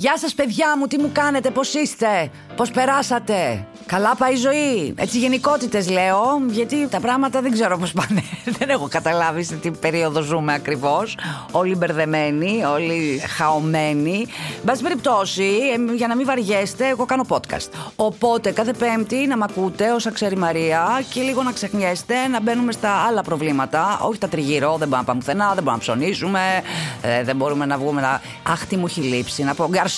Γεια σας παιδιά μου, τι μου κάνετε, πώς είστε, πώς περάσατε, καλά πάει η ζωή. Έτσι γενικότητες λέω, γιατί τα πράγματα δεν ξέρω πώς πάνε. Δεν έχω καταλάβει σε τι περίοδο ζούμε ακριβώς. Όλοι μπερδεμένοι, όλοι χαωμένοι. Εν πάση περιπτώσει, για να μην βαριέστε, εγώ κάνω podcast. Οπότε κάθε Πέμπτη να μ' ακούτε όσα ξέρει η Μαρία και λίγο να ξεχνιέστε, να μπαίνουμε στα άλλα προβλήματα. Όχι τα τριγύρω, δεν μπορούμε να πάμε πουθενά, δεν μπορούμε να ψωνίσουμε, δεν μπορούμε να βγούμε να. Αχ, τι μου έχει λείψει, να πω γκαρσόν!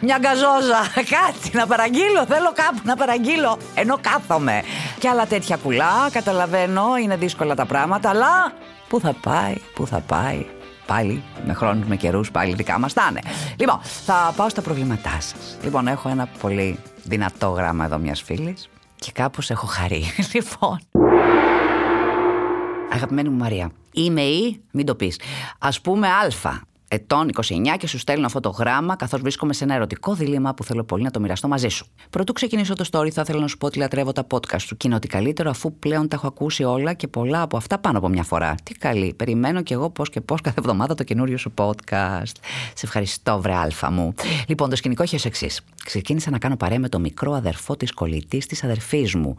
Μια γκαζόζα, κάτι να παραγγείλω, θέλω κάπου να παραγγείλω, ενώ κάθομαι. Και άλλα τέτοια κουλά, καταλαβαίνω, είναι δύσκολα τα πράγματα, αλλά πού θα πάει, πάλι με χρόνους, με καιρούς, πάλι δικά μας θα είναι. Λοιπόν, θα πάω στα προβλήματά σας. Λοιπόν, έχω ένα πολύ δυνατό γράμμα εδώ μιας φίλης και κάπως έχω χαρεί. Λοιπόν, αγαπημένη μου Μαρία, είμαι ή, μην το πεις, ας πούμε α. Ετών 29 και σου στέλνω αυτό το γράμμα, καθώς βρίσκομαι σε ένα ερωτικό δίλημμα που θέλω πολύ να το μοιραστώ μαζί σου. Πρωτού ξεκινήσω το story, θα ήθελα να σου πω ότι λατρεύω τα podcast σου και είναι ότι καλύτερο αφού πλέον τα έχω ακούσει όλα και πολλά από αυτά πάνω από μια φορά. Τι καλή, περιμένω κι εγώ πώς και πώς κάθε εβδομάδα το καινούριο σου podcast. Σε ευχαριστώ, βρε αλφα μου. Λοιπόν, το σκηνικό έχει ως εξής. Ξεκίνησα να κάνω παρέα με το μικρό αδερφό της κολλητής της αδερφής μου.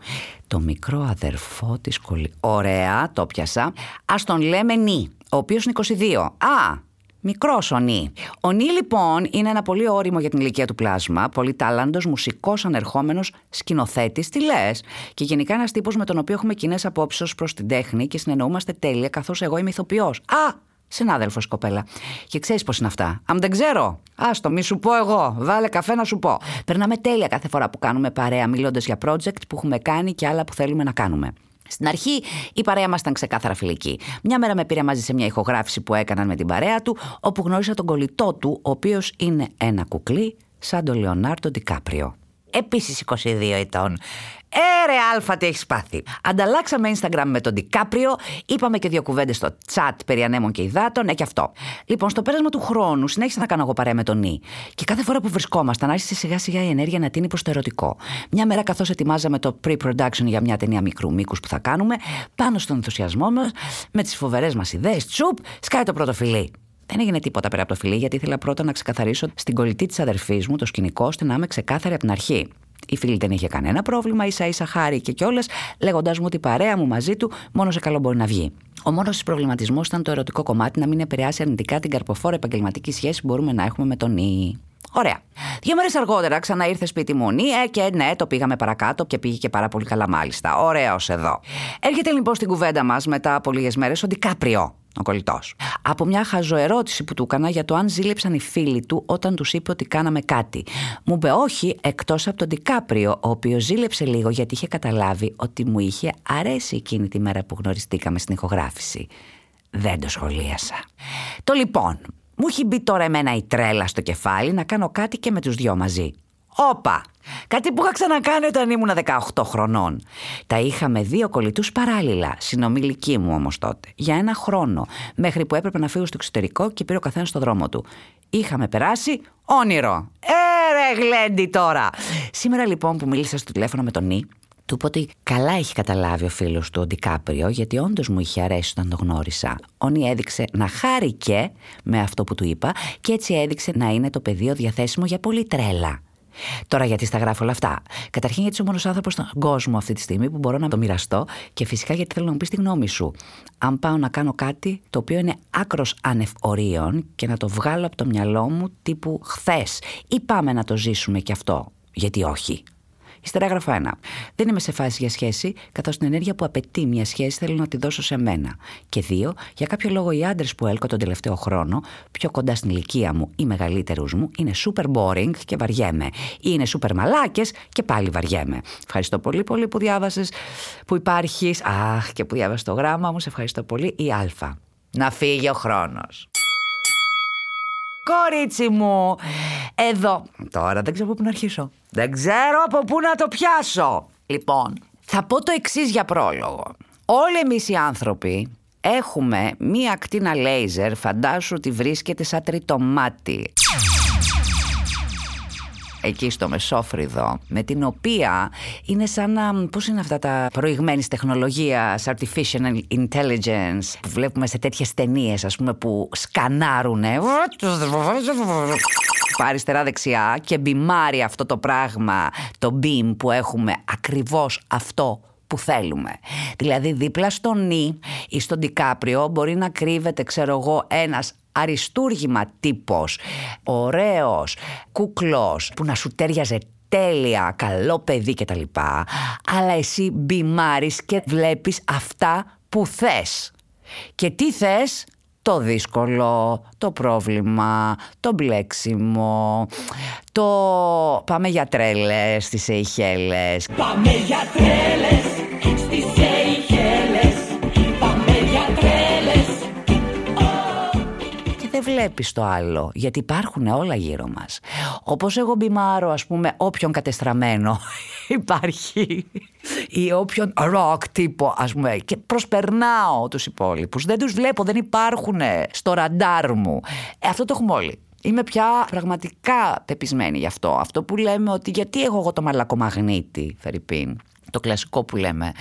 Το μικρό αδερφό της κολλητής. Ωραία, το πιάσα. Ας τον λέμε Νι, ο οποίος είναι 22. Α! Μικρός ο Νι. Ο Νι λοιπόν είναι ένα πολύ όριμο για την ηλικία του πλάσμα, πολύ τάλαντος, μουσικός, ανερχόμενος, σκηνοθέτης, τι λες. Και γενικά ένας τύπος με τον οποίο έχουμε κοινές απόψεις ως προς την τέχνη και συνεννοούμαστε τέλεια, καθώς εγώ είμαι ηθοποιός. Α! Συνάδελφος κοπέλα. Και ξέρεις πώς είναι αυτά. Αν δεν ξέρω, άστο, μη σου πω εγώ. Βάλε καφέ να σου πω. Περνάμε τέλεια κάθε φορά που κάνουμε παρέα, μιλώντας για project που έχουμε κάνει και άλλα που θέλουμε να κάνουμε. Στην αρχή η παρέα μας ήταν ξεκάθαρα φιλική. Μια μέρα με πήρε μαζί σε μια ηχογράφηση που έκαναν με την παρέα του, όπου γνώρισα τον κολλητό του, ο οποίος είναι ένα κουκλί σαν τον Λεονάρντο Ντικάπριο. Επίσης 22 ετών. Ρε αλφα, τι έχεις πάθει. Ανταλλάξαμε Instagram με τον Ντικάπριο, είπαμε και δύο κουβέντες στο chat περί ανέμων και υδάτων, και αυτό. Λοιπόν, στο πέρασμα του χρόνου συνέχισα να κάνω εγώ παρέα με τον Νι. Και κάθε φορά που βρισκόμασταν, άρχισε σιγά σιγά η ενέργεια να τίνει προς το ερωτικό. Μια μέρα, καθώς ετοιμάζαμε το pre-production για μια ταινία μικρού μήκους που θα κάνουμε, πάνω στον ενθουσιασμό μας, με τις φοβερές μας ιδέες, τσουπ, σκάει το πρώτο φιλί. Δεν έγινε τίποτα πέρα από το φιλί, γιατί ήθελα πρώτα να ξεκαθαρίσω στην κολλητή της αδερφής μου το σκηνικό, ώστε να είμαι ξεκάθαρη από την αρχή. Η φίλη δεν είχε κανένα πρόβλημα, ίσα ίσα χάρηκε κιόλας, λέγοντας μου ότι η παρέα μου μαζί του μόνο σε καλό μπορεί να βγει. Ο μόνος της προβληματισμός ήταν το ερωτικό κομμάτι να μην επηρεάσει αρνητικά την καρποφόρα επαγγελματική σχέση που μπορούμε να έχουμε με τον Νι. Ωραία. 2 μέρες αργότερα ξανά ήρθε σπίτι μου Νι, και ναι, το πήγαμε παρακάτω και πήγε και πάρα πολύ καλά μάλιστα. Ωραίος εδώ. Έρχεται λοιπόν στην κουβέντα μας μετά από λίγες μέρες ο Ντικάπριο. Ο κολλητός. Από μια χαζοερώτηση που του έκανα για το αν ζήλεψαν οι φίλοι του όταν τους είπε ότι κάναμε κάτι. Μου είπε όχι, εκτός από τον Ντικάπριο, ο οποίος ζήλεψε λίγο γιατί είχε καταλάβει ότι μου είχε αρέσει εκείνη τη μέρα που γνωριστήκαμε στην ηχογράφηση. Δεν το σχολίασα. Το λοιπόν, μου έχει μπει τώρα εμένα η τρέλα στο κεφάλι να κάνω κάτι και με τους δυο μαζί. Όπα! Κάτι που είχα ξανακάνει όταν ήμουν 18 χρονών. Τα είχαμε δύο κολλητούς παράλληλα, συνομιλικοί μου όμως τότε, για 1 χρόνο, μέχρι που έπρεπε να φύγω στο εξωτερικό και πήρε ο καθένας στο δρόμο του. Είχαμε περάσει όνειρο. Ρε γλέντι τώρα! Σήμερα λοιπόν που μίλησα στο τηλέφωνο με τον Νι, του είπα ότι καλά έχει καταλάβει ο φίλος του ο Ντικάπριο, γιατί όντως μου είχε αρέσει όταν το γνώρισα. Ο Νι έδειξε να χάρηκε με αυτό που του είπα και έτσι έδειξε να είναι το πεδίο διαθέσιμο για πολύ τρέλα. Τώρα γιατί στα γράφω όλα αυτά. Καταρχήν γιατί είσαι ο μόνος άνθρωπος στον κόσμο αυτή τη στιγμή που μπορώ να το μοιραστώ και φυσικά γιατί θέλω να μου πεις τη γνώμη σου. Αν πάω να κάνω κάτι το οποίο είναι άκρος άνευ ορίων και να το βγάλω από το μυαλό μου τύπου χθες ή πάμε να το ζήσουμε κι αυτό. Γιατί όχι. Ύστερα έγραφα 1. Δεν είμαι σε φάση για σχέση, καθώς την ενέργεια που απαιτεί μια σχέση θέλω να τη δώσω σε μένα. Και 2. Για κάποιο λόγο οι άντρες που έλκω τον τελευταίο χρόνο, πιο κοντά στην ηλικία μου ή μεγαλύτερους μου, είναι super boring και βαριέμαι. Ή είναι super μαλάκες και πάλι βαριέμαι. Ευχαριστώ πολύ πολύ που διάβασες, που υπάρχεις. Αχ, και που διάβασες το γράμμα μου, σε ευχαριστώ πολύ. Ή α. Να φύγει ο χρόνος. Κορίτσι μου, εδώ. Τώρα δεν ξέρω από πού να αρχίσω. Δεν ξέρω από πού να το πιάσω. Λοιπόν, θα πω το εξής για πρόλογο. Όλοι εμείς οι άνθρωποι έχουμε μία ακτίνα λέιζερ, φαντάσου ότι βρίσκεται σαν τρίτο μάτι. Εκεί στο μεσόφρυδο, με την οποία είναι σαν να. Πώς είναι αυτά τα προηγμένης τεχνολογίας, artificial intelligence, που βλέπουμε σε τέτοιες ταινίες, ας πούμε, που σκανάρουνε. αριστερά-δεξιά και μπιμάρει αυτό το πράγμα, το μπιμ που έχουμε, ακριβώς αυτό που θέλουμε. Δηλαδή δίπλα στο νι ή στον Ντικάπριο μπορεί να κρύβεται, ξέρω εγώ, ένας αριστούργημα τύπος, ωραίος, κούκλος, που να σου τέριαζε τέλεια, καλό παιδί κτλ. Αλλά εσύ μπιμάρεις και βλέπεις αυτά που θες. Και τι θες? Το δύσκολο, το πρόβλημα, το μπλέξιμο, το πάμε για τρέλες στις Σεϊχέλες. Πάμε για τρέλες στις Σεϊχέλες. Πάμε για τρέλες. Και δεν βλέπεις το άλλο, γιατί υπάρχουν όλα γύρω μας. Όπως εγώ μπιμάρω, ας πούμε, όποιον κατεστραμμένο υπάρχει ή όποιον ροκ τύπο, ας πούμε, και προσπερνάω τους υπόλοιπους, δεν τους βλέπω, δεν υπάρχουν στο ραντάρ μου. Αυτό το έχουμε όλοι. Είμαι πια πραγματικά πεπισμένη γι' αυτό. Αυτό που λέμε ότι γιατί έχω εγώ το μαλακομαγνήτη, φερειπίν, το κλασικό που λέμε,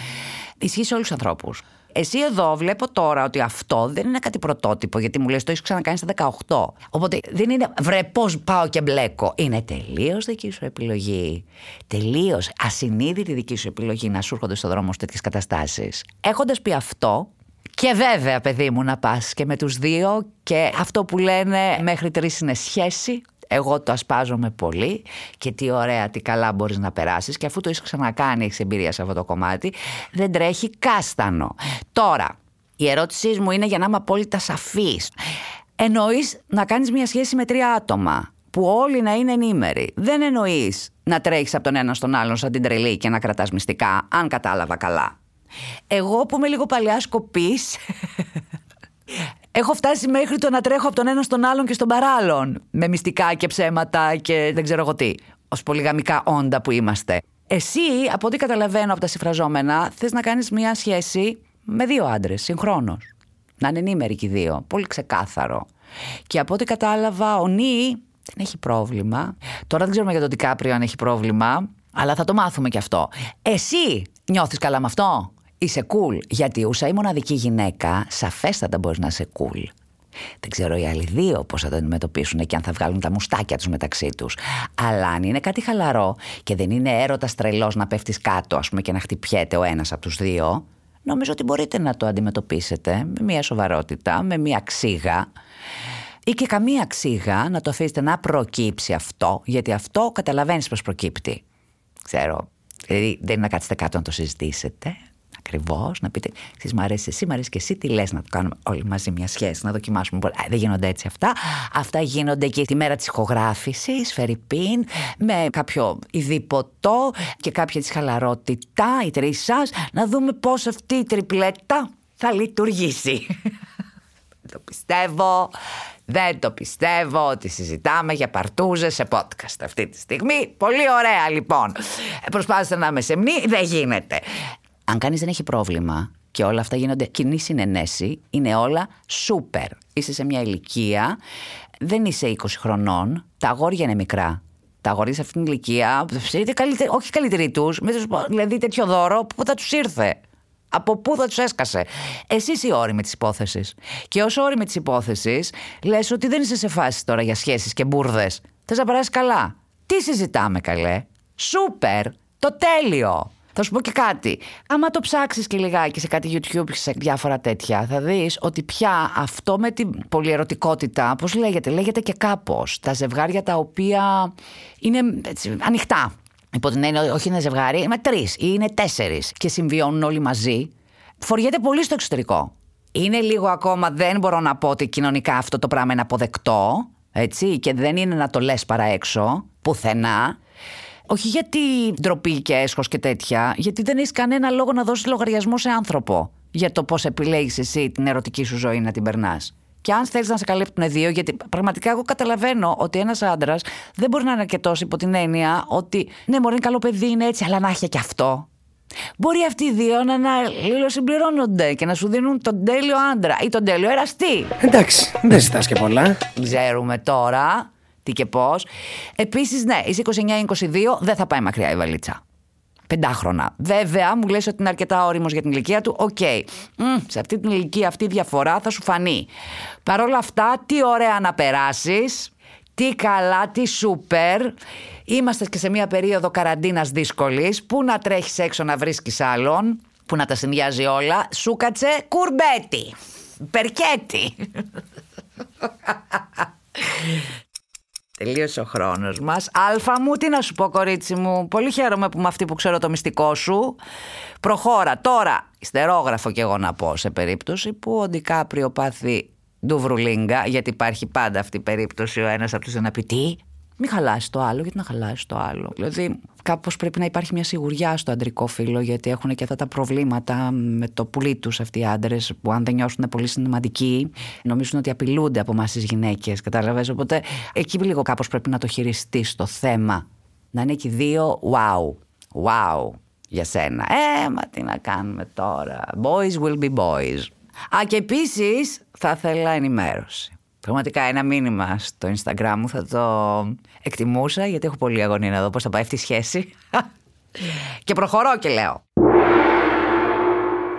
ισχύει σε όλους τους ανθρώπους. Εσύ εδώ βλέπω τώρα ότι αυτό δεν είναι κάτι πρωτότυπο, γιατί μου λες το έχεις ξανακάνει στα 18. Οπότε δεν είναι βρε πώς πάω και μπλέκω. Είναι τελείως δική σου επιλογή. Τελείως ασυνείδητη δική σου επιλογή να σου έρχονται στον δρόμο σε τέτοιες καταστάσεις. Έχοντας πει αυτό, και βέβαια παιδί μου να πας και με τους δύο, και αυτό που λένε μέχρι τρεις είναι σχέση. Εγώ το ασπάζομαι πολύ και τι ωραία, τι καλά μπορείς να περάσεις. Και αφού το είσαι ξανακάνει, έχεις εμπειρία σε αυτό το κομμάτι, δεν τρέχει κάστανο. Τώρα, η ερώτησή μου είναι, για να είμαι απόλυτα σαφής, εννοείς να κάνεις μια σχέση με 3 άτομα που όλοι να είναι ενήμεροι. Δεν εννοείς να τρέχεις από τον ένα στον άλλον σαν την τρελή και να κρατάς μυστικά, αν κατάλαβα καλά. Εγώ που είμαι λίγο παλιά σκοπής, έχω φτάσει μέχρι το να τρέχω από τον ένα στον άλλον και στον παράλλον, με μυστικά και ψέματα και δεν ξέρω εγώ τι, ως πολυγαμικά όντα που είμαστε. Εσύ, από ό,τι καταλαβαίνω από τα συμφραζόμενα, θες να κάνεις μια σχέση με 2 άντρες συγχρόνως. Να είναι ενήμεροι και 2, πολύ ξεκάθαρο. Και από ό,τι κατάλαβα, ο Νί δεν έχει πρόβλημα. Τώρα δεν ξέρουμε για τον Ντικάπριο αν έχει πρόβλημα, αλλά θα το μάθουμε κι αυτό. Εσύ νιώθεις καλά με αυτό? Είσαι cool, γιατί ούσα η μοναδική γυναίκα, σαφέστατα μπορείς να είσαι cool. Δεν ξέρω οι άλλοι 2 πώς θα το αντιμετωπίσουν και αν θα βγάλουν τα μουστάκια τους μεταξύ τους. Αλλά αν είναι κάτι χαλαρό και δεν είναι έρωτας τρελός να πέφτεις κάτω, ας πούμε, και να χτυπιέται ο ένας από τους 2, νομίζω ότι μπορείτε να το αντιμετωπίσετε με μια σοβαρότητα, με μια ξύγα. Ή και καμία ξύγα, να το αφήσετε να προκύψει αυτό, γιατί αυτό καταλαβαίνεις πως προκύπτει. Ξέρω. Δηλαδή δεν είναι να κάτσετε κάτω να το συζητήσετε. Ακριβώς, να πείτε, εσείς μ' αρέσει εσύ, μ' αρέσει και εσύ, τι λες να το κάνουμε όλοι μαζί μια σχέση, να δοκιμάσουμε. Δεν γίνονται έτσι αυτά. Αυτά γίνονται και τη μέρα της ηχογράφησης, φερειπίν, με κάποιο ειδήποτο και κάποια της χαλαρότητα, οι 3 σας, να δούμε πώς αυτή η τριπλέτα θα λειτουργήσει. Δεν το πιστεύω ότι συζητάμε για παρτούζες σε podcast αυτή τη στιγμή. Πολύ ωραία λοιπόν. Προσπάθησα να είμαι σεμνή, δεν γίνεται. Αν κανείς δεν έχει πρόβλημα και όλα αυτά γίνονται κοινή συνενέση, είναι όλα σούπερ. Είσαι σε μια ηλικία, δεν είσαι 20 χρονών, τα αγόρια είναι μικρά. Τα αγόρια σε αυτήν την ηλικία, όχι καλύτεροι τους, δηλαδή τέτοιο δώρο, πού θα τους ήρθε, από πού θα τους έσκασε. Εσύ είσαι όροι με τις υπόθεσεις. Και όσο όροι με τις υπόθεσεις, λες ότι δεν είσαι σε φάση τώρα για σχέσεις και μπουρδες. Θες να περάσεις καλά. Τι συζητάμε καλέ? Σούπερ, το τέλειο. Θα σου πω και κάτι. Άμα το ψάξεις και λιγάκι σε κάτι YouTube, σε διάφορα τέτοια, θα δεις ότι πια αυτό με την πολυερωτικότητα, πώς λέγεται, λέγεται και κάπως. Τα ζευγάρια τα οποία είναι έτσι, ανοιχτά. Υπό την έννοια, όχι είναι ζευγάρι, είναι 3 ή είναι 4 και συμβιώνουν όλοι μαζί. Φοριέται πολύ στο εξωτερικό. Είναι λίγο ακόμα, δεν μπορώ να πω ότι κοινωνικά αυτό το πράγμα είναι αποδεκτό, έτσι, και δεν είναι να το λες παραέξω, πουθενά. Όχι γιατί ντροπή και έσχος και τέτοια, γιατί δεν έχεις κανένα λόγο να δώσεις λογαριασμό σε άνθρωπο για το πώς επιλέγεις εσύ την ερωτική σου ζωή να την περνάς. Και αν θέλεις να σε καλύπτουν 2, γιατί πραγματικά εγώ καταλαβαίνω ότι ένας άντρας δεν μπορεί να είναι αρκετός υπό την έννοια ότι ναι, μπορεί να είναι καλό παιδί, είναι έτσι, αλλά να έχει και αυτό. Μπορεί αυτοί οι 2 να αλληλοσυμπληρώνονται και να σου δίνουν τον τέλειο άντρα ή τον τέλειο εραστή. Εντάξει, δεν ζητάς και πολλά. Ξέρουμε τώρα. Τι και πώς. Επίσης, ναι, είσαι 29-22, δεν θα πάει μακριά η βαλίτσα. 5χρονα. Βέβαια, μου λες ότι είναι αρκετά όριμος για την ηλικία του. Οκ. Okay. Σε αυτή την ηλικία αυτή η διαφορά θα σου φανεί. Παρ' όλα αυτά, τι ωραία να περάσεις Τι καλά, τι σούπερ. Είμαστε και σε μια περίοδο καραντίνας δύσκολης. Πού να τρέχεις έξω να βρίσκεις άλλον που να τα συνδυάζει όλα. Σου κάτσε κουρμπέτι, περκέτι. Τελείωσε ο χρόνος μας. Αλφα μου, τι να σου πω, κορίτσι μου. Πολύ χαίρομαι που με αυτή που ξέρω το μυστικό σου. Προχώρα τώρα. Ιστερόγραφο κι εγώ να πω, σε περίπτωση που ο Ντικάπριο πάθει ντουβρουλίγκα, γιατί υπάρχει πάντα αυτή η περίπτωση, ο ένας από τους να πει τι, μην χαλάσει το άλλο, γιατί να χαλάσει το άλλο. Δηλαδή, κάπως πρέπει να υπάρχει μια σιγουριά στο αντρικό φύλο, γιατί έχουν και αυτά τα προβλήματα με το πουλί τους αυτοί οι άντρες, που αν δεν νιώσουν πολύ σημαντικοί, νομίζουν ότι απειλούνται από εμάς τις γυναίκες. Κατάλαβες. Οπότε, εκεί λίγο κάπως πρέπει να το χειριστείς το θέμα. Να είναι και δύο, wow για σένα. Μα τι να κάνουμε τώρα. Boys will be boys. Α, και επίσης θα ήθελα ενημέρωση. Πραγματικά ένα μήνυμα στο Instagram μου θα το εκτιμούσα, γιατί έχω πολύ αγωνία να δω πώς θα πάει αυτή η σχέση. Και προχωρώ και λέω.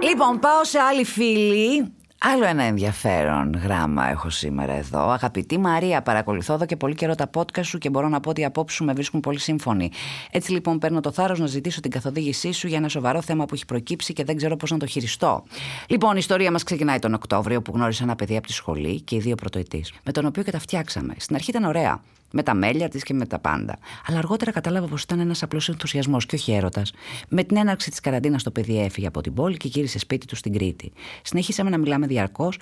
Λοιπόν, πάω σε άλλη φίλη. Άλλο ένα ενδιαφέρον γράμμα έχω σήμερα εδώ. Αγαπητή Μαρία, παρακολουθώ εδώ και πολύ καιρό τα podcast σου και μπορώ να πω ότι οι απόψεις σου με βρίσκουν πολύ σύμφωνοι. Έτσι λοιπόν, παίρνω το θάρρος να ζητήσω την καθοδήγησή σου για ένα σοβαρό θέμα που έχει προκύψει και δεν ξέρω πώς να το χειριστώ. Λοιπόν, η ιστορία μας ξεκινάει τον Οκτώβριο, που γνώρισα ένα παιδί από τη σχολή και οι δύο πρωτοετής, με τον οποίο και τα φτιάξαμε. Στην αρχή ήταν ωραία. Με τα μέλια της και με τα πάντα. Αλλά αργότερα κατάλαβα πως ήταν ένας απλός ενθουσιασμός και όχι έρωτας. Με την έναρξη της καραντίνας το παιδί έφυγε από την πόλη και γύρισε σπίτι του στην Κρήτη. Συνεχίσαμε να μιλάμε διαρκώς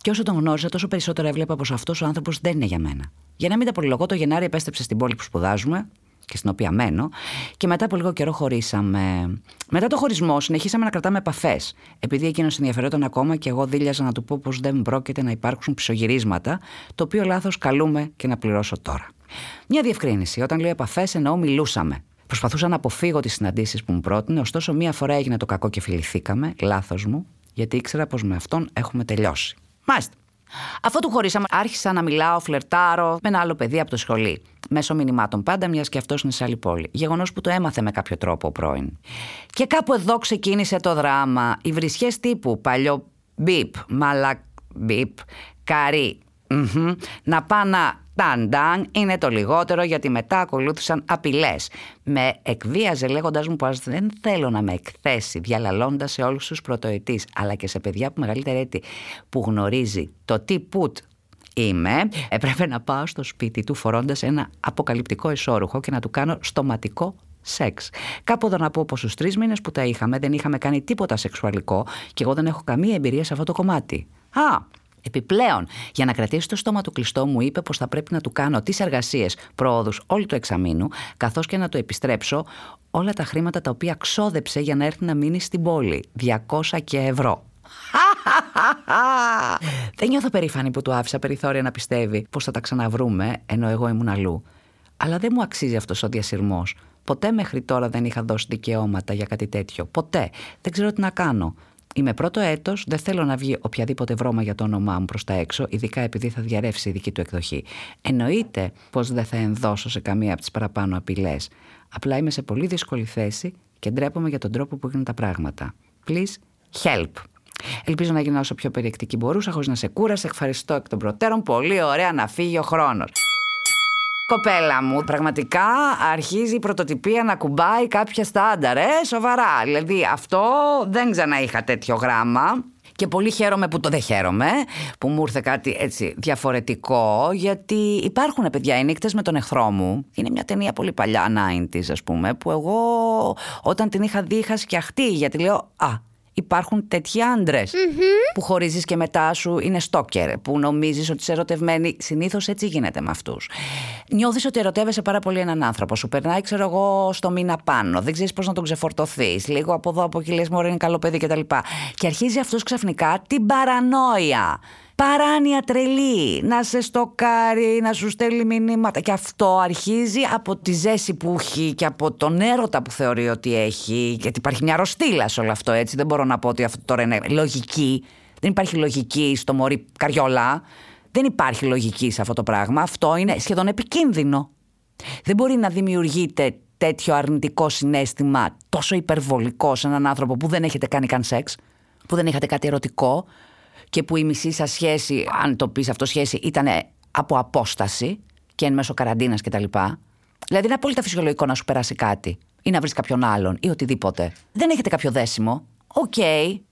και όσο τον γνώριζα, τόσο περισσότερο έβλεπα πως αυτός ο άνθρωπος δεν είναι για μένα. Για να μην τα πολυλογώ, το Γενάρη επέστρεψε στην πόλη που σπουδάζουμε και στην οποία μένω, και μετά από λίγο καιρό χωρίσαμε. Μετά το χωρισμό συνεχίσαμε να κρατάμε επαφές. Επειδή εκείνος ενδιαφερόταν ακόμα και εγώ δίλιαζα να του πω πως δεν πρόκειται να υπάρξουν ψωγυρίσματα, το οποίο λάθος καλούμε και να πληρώσω τώρα. Μια διευκρίνηση: όταν λέω επαφές, εννοώ μιλούσαμε. Προσπαθούσα να αποφύγω τις συναντήσεις που μου πρότεινε, ωστόσο μία φορά έγινε το κακό και φιληθήκαμε, λάθος μου, γιατί ήξερα πως με αυτόν έχουμε τελειώσει. Μάλιστα. Αφού του χωρίσαμε, άρχισα να μιλάω, φλερτάρω με ένα άλλο παιδί από το σχολείο. Μέσω μηνυμάτων πάντα, μιας και αυτός είναι σε άλλη πόλη. Γεγονός που το έμαθε με κάποιο τρόπο ο πρώην. Και κάπου εδώ ξεκίνησε το δράμα. Οι βρισιές τύπου παλιό μπιπ, μαλακ μπιπ, καρί, να πάνα ταντάν είναι το λιγότερο, γιατί μετά ακολούθησαν απειλές. Με εκβίαζε λέγοντας μου πως δεν θέλω να με εκθέσει, διαλαλώντας σε όλους τους πρωτοετής, αλλά και σε παιδιά που μεγαλύτερη έτη, που γνωρίζει το τι πουτ είμαι, έπρεπε να πάω στο σπίτι του φορώντας ένα αποκαλυπτικό εσώρουχο και να του κάνω στοματικό σεξ. Κάπου εδώ να πω πως στους 3 μήνες που τα είχαμε δεν είχαμε κάνει τίποτα σεξουαλικό και εγώ δεν έχω καμία εμπειρία σε αυτό το κομμάτι. Επιπλέον, για να κρατήσει το στόμα του κλειστό, μου είπε πως θα πρέπει να του κάνω τις εργασίες προόδους όλου του εξαμήνου, καθώς και να του επιστρέψω όλα τα χρήματα τα οποία ξόδεψε για να έρθει να μείνει στην πόλη. 200 ευρώ. Δεν νιώθω περήφανη που του άφησα περιθώρια να πιστεύει πως θα τα ξαναβρούμε, ενώ εγώ ήμουν αλλού. Αλλά δεν μου αξίζει αυτός ο διασυρμός. Ποτέ μέχρι τώρα δεν είχα δώσει δικαιώματα για κάτι τέτοιο. Ποτέ. Δεν ξέρω τι να κάνω. Είμαι πρώτο έτος, δεν θέλω να βγει οποιαδήποτε βρώμα για το όνομά μου προς τα έξω, ειδικά επειδή θα διαρρεύσει η δική του εκδοχή. Εννοείται πως δεν θα ενδώσω σε καμία από τις παραπάνω απειλές. Απλά είμαι σε πολύ δύσκολη θέση και ντρέπομαι για τον τρόπο που έγιναν τα πράγματα. Please, help. Ελπίζω να γίνω όσο πιο περιεκτική μπορούσα, χωρίς να σε κούρασε. Ευχαριστώ εκ των προτέρων. Πολύ ωραία, να φύγει ο χρόνος. Κοπέλα μου, πραγματικά αρχίζει η πρωτοτυπία να κουμπάει κάποια στάνταρ, σοβαρά. Δηλαδή, αυτό δεν ξαναείχα τέτοιο γράμμα. Και πολύ χαίρομαι που το δεν χαίρομαι, που μου ήρθε κάτι έτσι διαφορετικό, γιατί υπάρχουν, παιδιά, οι νύκτες με τον εχθρό μου. Είναι μια ταινία πολύ παλιά, 90s, ας πούμε, που εγώ όταν την είχα δει είχα σκιαχτεί, γιατί λέω, υπάρχουν τέτοιοι άντρες που χωρίζεις και μετά σου είναι στόκερ, που νομίζεις ότι είσαι ερωτευμένη. Συνήθως έτσι γίνεται με αυτούς. Νιώθεις ότι ερωτεύεσαι πάρα πολύ έναν άνθρωπο. Σου περνάει, ξέρω εγώ, στο μήνα πάνω. Δεν ξέρεις πώς να τον ξεφορτωθείς. Λίγο από εδώ, από εκεί λες, μωρέ, είναι καλό παιδί κτλ. Και αρχίζει αυτός ξαφνικά την παρανόια. Παράνοια τρελή, να σε στοκάρει, να σου στέλνει μηνύματα. Και αυτό αρχίζει από τη ζέση που έχει και από τον έρωτα που θεωρεί ότι έχει. Γιατί υπάρχει μια αρρωστήλα σε όλο αυτό, έτσι. Δεν μπορώ να πω ότι αυτό τώρα είναι λογική. Δεν υπάρχει λογική στο μωρί καριόλα. Δεν υπάρχει λογική σε αυτό το πράγμα. Αυτό είναι σχεδόν επικίνδυνο. Δεν μπορεί να δημιουργείται τέτοιο αρνητικό συναίσθημα τόσο υπερβολικό σε έναν άνθρωπο που δεν έχετε κάνει καν σεξ, που δεν είχατε κάτι ερωτικό. Και που η μισή σας σχέση, αν το πεις αυτό σχέση, ήταν από απόσταση. και εν μέσω καραντίνας κτλ. Δηλαδή είναι απόλυτα φυσιολογικό να σου περάσει κάτι ή να βρεις κάποιον άλλον ή οτιδήποτε. Δεν έχετε κάποιο δέσιμο. Οκ,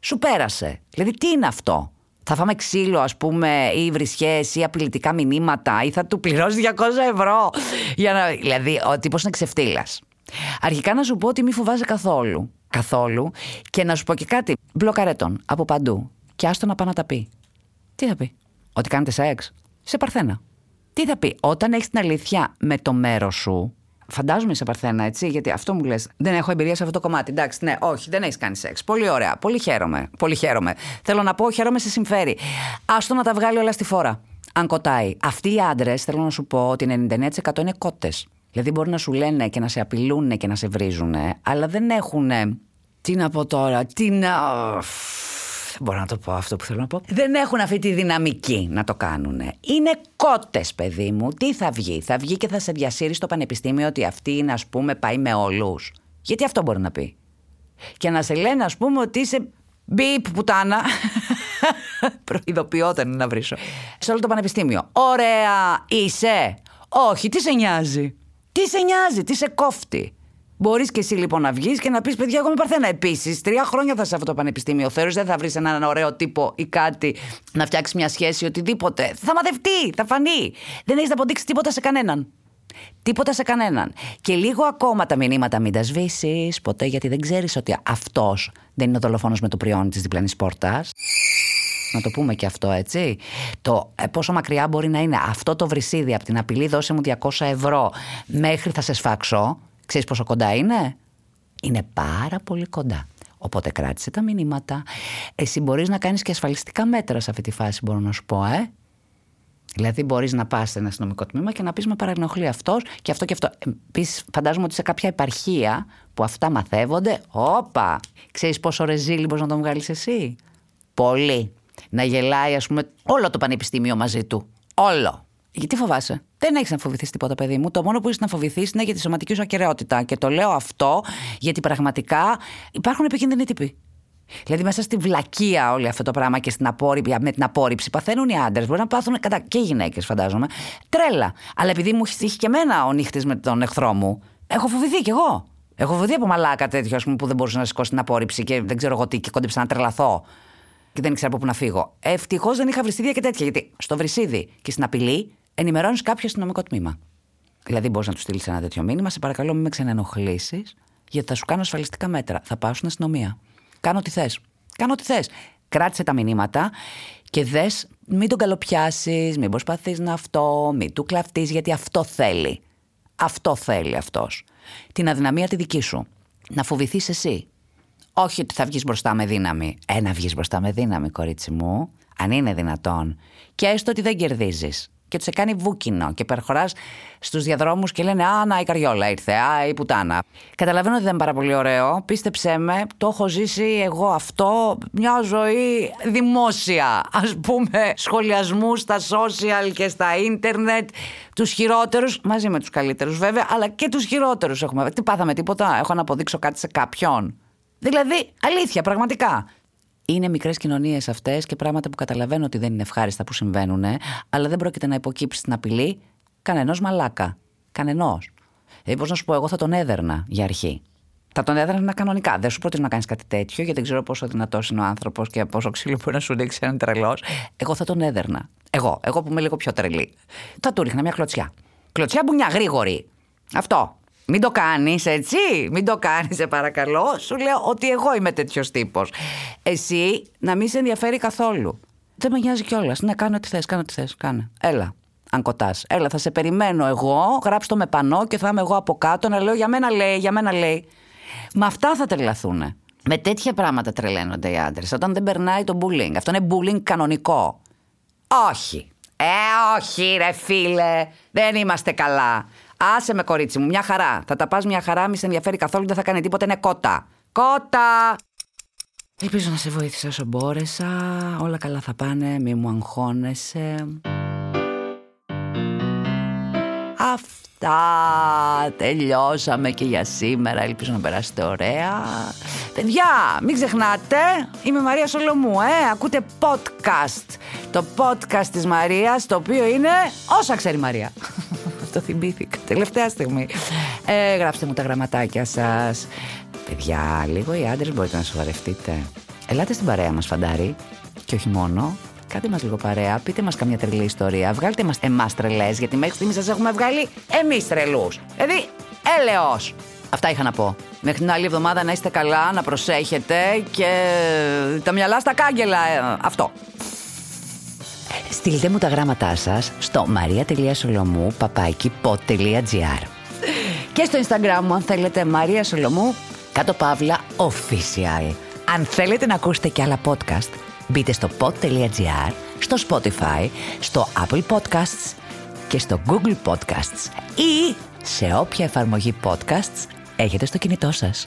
σου πέρασε. Δηλαδή τι είναι αυτό. Θα φάμε ξύλο, ας πούμε, ή βρισιές ή απειλητικά μηνύματα ή θα του πληρώσει 200 ευρώ. Για να... Δηλαδή ο τύπος είναι ξεφτύλας. Αρχικά να σου πω ότι μη φοβάσαι καθόλου. Καθόλου. Και να σου πω και κάτι. Μπλοκάρε τον από παντού. Και άστο να πάει να τα πει. Τι θα πει. Ότι κάνετε σεξ. Σε παρθένα. Τι θα πει. Όταν έχεις την αλήθεια με το μέρος σου. Φαντάζομαι σε παρθένα, έτσι. Γιατί αυτό μου λες. Δεν έχω εμπειρία σε αυτό το κομμάτι. Εντάξει, ναι, όχι, δεν έχεις κάνει σεξ. Πολύ ωραία. Πολύ χαίρομαι. Πολύ χαίρομαι. Θέλω να πω, χαίρομαι, σε συμφέρει. Άστο να τα βγάλει όλα στη φόρα. Αν κοτάει. Αυτοί οι άντρες, θέλω να σου πω ότι 99% είναι κότες. Δηλαδή μπορεί να σου λένε και να σε απειλούν και να σε βρίζουν, αλλά δεν έχουν. Τι να πω τώρα. Τι να. Δεν μπορώ να το πω αυτό που θέλω να πω. Δεν έχουν αυτή τη δυναμική να το κάνουν. Είναι κότες, παιδί μου. Τι θα βγει. Θα βγει και θα σε διασύρει στο πανεπιστήμιο ότι αυτή είναι, ας πούμε, πάει με όλους. Γιατί αυτό μπορεί να πει. Και να σε λένε, ας πούμε, ότι είσαι μπιπ πουτάνα. Προειδοποιόταν να βρίσω. Σε όλο το πανεπιστήμιο. Ωραία είσαι. Όχι, τι σε νοιάζει. Τι σε νοιάζει, τι σε κόφτει. Μπορείς και εσύ λοιπόν να βγεις και να πεις: παιδιά, εγώ είμαι παρθένα. Επίσης, 3 χρόνια θα είσαι σε αυτό το πανεπιστήμιο. Θεωρείς δεν θα βρεις έναν ωραίο τύπο ή κάτι να φτιάξεις μια σχέση, οτιδήποτε. Θα μαθευτεί, θα φανεί. Δεν έχεις να αποδείξει τίποτα σε κανέναν. Τίποτα σε κανέναν. Και λίγο ακόμα τα μηνύματα μην τα σβήσεις ποτέ, γιατί δεν ξέρεις ότι αυτός δεν είναι ο δολοφόνος με το πριόνι της διπλανής πόρτας. Να το πούμε και αυτό, έτσι. Το πόσο μακριά μπορεί να είναι αυτό το βρυσίδι από την απειλή, δώσε μου 200 ευρώ, μέχρι θα σε σφάξω. Ξέρεις πόσο κοντά είναι? Είναι πάρα πολύ κοντά. Οπότε κράτησε τα μηνύματα. Εσύ μπορείς να κάνεις και ασφαλιστικά μέτρα σε αυτή τη φάση, μπορώ να σου πω, Δηλαδή μπορείς να πας σε ένα αστυνομικό τμήμα και να πεις: με παραενοχλεί αυτός και αυτό και αυτό. Επίσης, φαντάζομαι ότι σε κάποια επαρχία που αυτά μαθεύονται, όπα! Ξέρεις πόσο ρεζίλι μπορείς να τον βγάλεις εσύ? Πολύ. Να γελάει, ας πούμε, όλο το πανεπιστήμιο μαζί του. Όλο. Γιατί φοβάσαι. Δεν έχεις να φοβηθείς τίποτα, παιδί μου. Το μόνο που έχεις να φοβηθείς είναι για τη σωματική σου ακεραιότητα. Και το λέω αυτό γιατί πραγματικά υπάρχουν επικίνδυνοι τύποι. Δηλαδή, μέσα στη βλακεία όλο αυτό το πράγμα και στην με την απόρριψη παθαίνουν οι άντρες. Μπορεί να πάθουν και οι γυναίκες, φαντάζομαι. Τρέλα. Αλλά επειδή μου είχε και εμένα ο νύχτης με τον εχθρό μου, έχω φοβηθεί κι εγώ. Έχω φοβηθεί από μαλάκα τέτοιο, ας πούμε, που δεν μπορούσε να σηκώσει την απόρριψη και δεν ξέρω εγώ τι και κόντεψα να τρελαθώ. Και δεν ήξερα από πού να φύγω. Ευτυχώς δεν είχα βρυσίδια και τέτοια. Γιατί στο βρυσίδι και στην απειλή ενημερώνεις κάποιο αστυνομικό τμήμα. Δηλαδή, μπορείς να του στείλεις ένα τέτοιο μήνυμα: σε παρακαλώ, μην με ξαναενοχλήσεις, γιατί θα σου κάνω ασφαλιστικά μέτρα. Θα πάω στην αστυνομία. Κάνω ό,τι θες. Κάνω ό,τι θες. Κράτησε τα μηνύματα και δες, μην τον καλοπιάσεις, μην προσπαθείς να αυτό, μην του κλαφτείς, γιατί αυτό θέλει. Αυτό θέλει αυτός. Την αδυναμία τη δική σου. Να φοβηθείς εσύ. Όχι ότι θα βγεις μπροστά με δύναμη. Να βγεις μπροστά με δύναμη, κορίτσι μου, αν είναι δυνατόν. Και έστω ότι δεν κερδίζεις. Και τους σε κάνει βούκινο. Και περχωράς στους διαδρόμους και λένε: α, να η καριόλα ήρθε. Α, η πουτάνα. Καταλαβαίνω ότι δεν είναι πάρα πολύ ωραίο. Πίστεψέ με, το έχω ζήσει εγώ αυτό μια ζωή δημόσια. Ας πούμε, σχολιασμού στα social και στα ίντερνετ. Τους χειρότερους, μαζί με τους καλύτερους βέβαια, αλλά και τους χειρότερους έχουμε. Τι πάθαμε, τίποτα? Έχω να αποδείξω κάτι σε κάποιον? Δηλαδή, αλήθεια, πραγματικά. Είναι μικρές κοινωνίες αυτές και πράγματα που καταλαβαίνω ότι δεν είναι ευχάριστα που συμβαίνουν, αλλά δεν πρόκειται να υποκύψει στην απειλή κανενός μαλάκα. Κανενός. Δηλαδή, πώς να σου πω, εγώ θα τον έδερνα για αρχή. Θα τον έδερνα κανονικά. Δεν σου προτείνω να κάνεις κάτι τέτοιο, γιατί δεν ξέρω πόσο δυνατός είναι ο άνθρωπος και πόσο ξύλο μπορεί να σου ρίξει έναν τρελός. Εγώ θα τον έδερνα. Εγώ που είμαι λίγο πιο τρελή. Θα του ρίχνα μια κλωτσιά. Κλωτσιά μπουνιά, γρήγορη. Αυτό. Μην το κάνεις, έτσι, μην το κάνεις, σε παρακαλώ. Σου λέω ότι εγώ είμαι τέτοιος τύπος. Εσύ να μην σε ενδιαφέρει καθόλου. Δεν με νοιάζει κιόλας. Ναι, κάνω ό,τι θες, κάνω ό,τι θες, κάνε. Έλα, αν κοτάς. Έλα, θα σε περιμένω εγώ, γράψτε το με πανό και θα είμαι εγώ από κάτω να λέω: για μένα λέει, για μένα λέει. Μα αυτά θα τρελαθούνε. Με τέτοια πράγματα τρελαίνονται οι άντρες. Όταν δεν περνάει το bullying. Αυτό είναι bullying κανονικό. Όχι. Όχι, ρε φίλε, δεν είμαστε καλά. Άσε με, κορίτσι μου, μια χαρά. Θα τα πας μια χαρά, μη σε ενδιαφέρει καθόλου, δεν θα κάνει τίποτα, είναι κότα. Κότα! Ελπίζω να σε βοήθησα όσο μπόρεσα. Όλα καλά θα πάνε, μη μου αγχώνεσαι. Αυτά. Τελειώσαμε και για σήμερα. Ελπίζω να περάσετε ωραία. Παιδιά, μην ξεχνάτε, είμαι Μαρία Σολωμού, ακούτε podcast. Το podcast της Μαρίας, το οποίο είναι όσα ξέρει η Μαρία. το θυμήθηκα τελευταία στιγμή. Γράψτε μου τα γραμματάκια σας. Παιδιά, λίγο οι άντρες μπορείτε να σοβαρευτείτε. Ελάτε στην παρέα μας, φαντάρι. Και όχι μόνο. Κάντε μας λίγο παρέα. Πείτε μας καμιά τρελή ιστορία. Βγάλτε μας εμάς τρελές, γιατί μέχρι στιγμής σας έχουμε βγάλει εμείς τρελούς. Δηλαδή, έλεος. Αυτά είχα να πω. Μέχρι την άλλη εβδομάδα να είστε καλά, να προσέχετε και τα μυαλά στα κάγκελα. Αυτό. Στείλτε μου τα γράμματά σας στο maria.solomu@pod.gr και στο Instagram μου, αν θέλετε, Μαρία Σολωμού, _official. Αν θέλετε να ακούσετε και άλλα podcast, μπείτε στο pod.gr, στο Spotify, στο Apple Podcasts και στο Google Podcasts ή σε όποια εφαρμογή podcasts έχετε στο κινητό σας.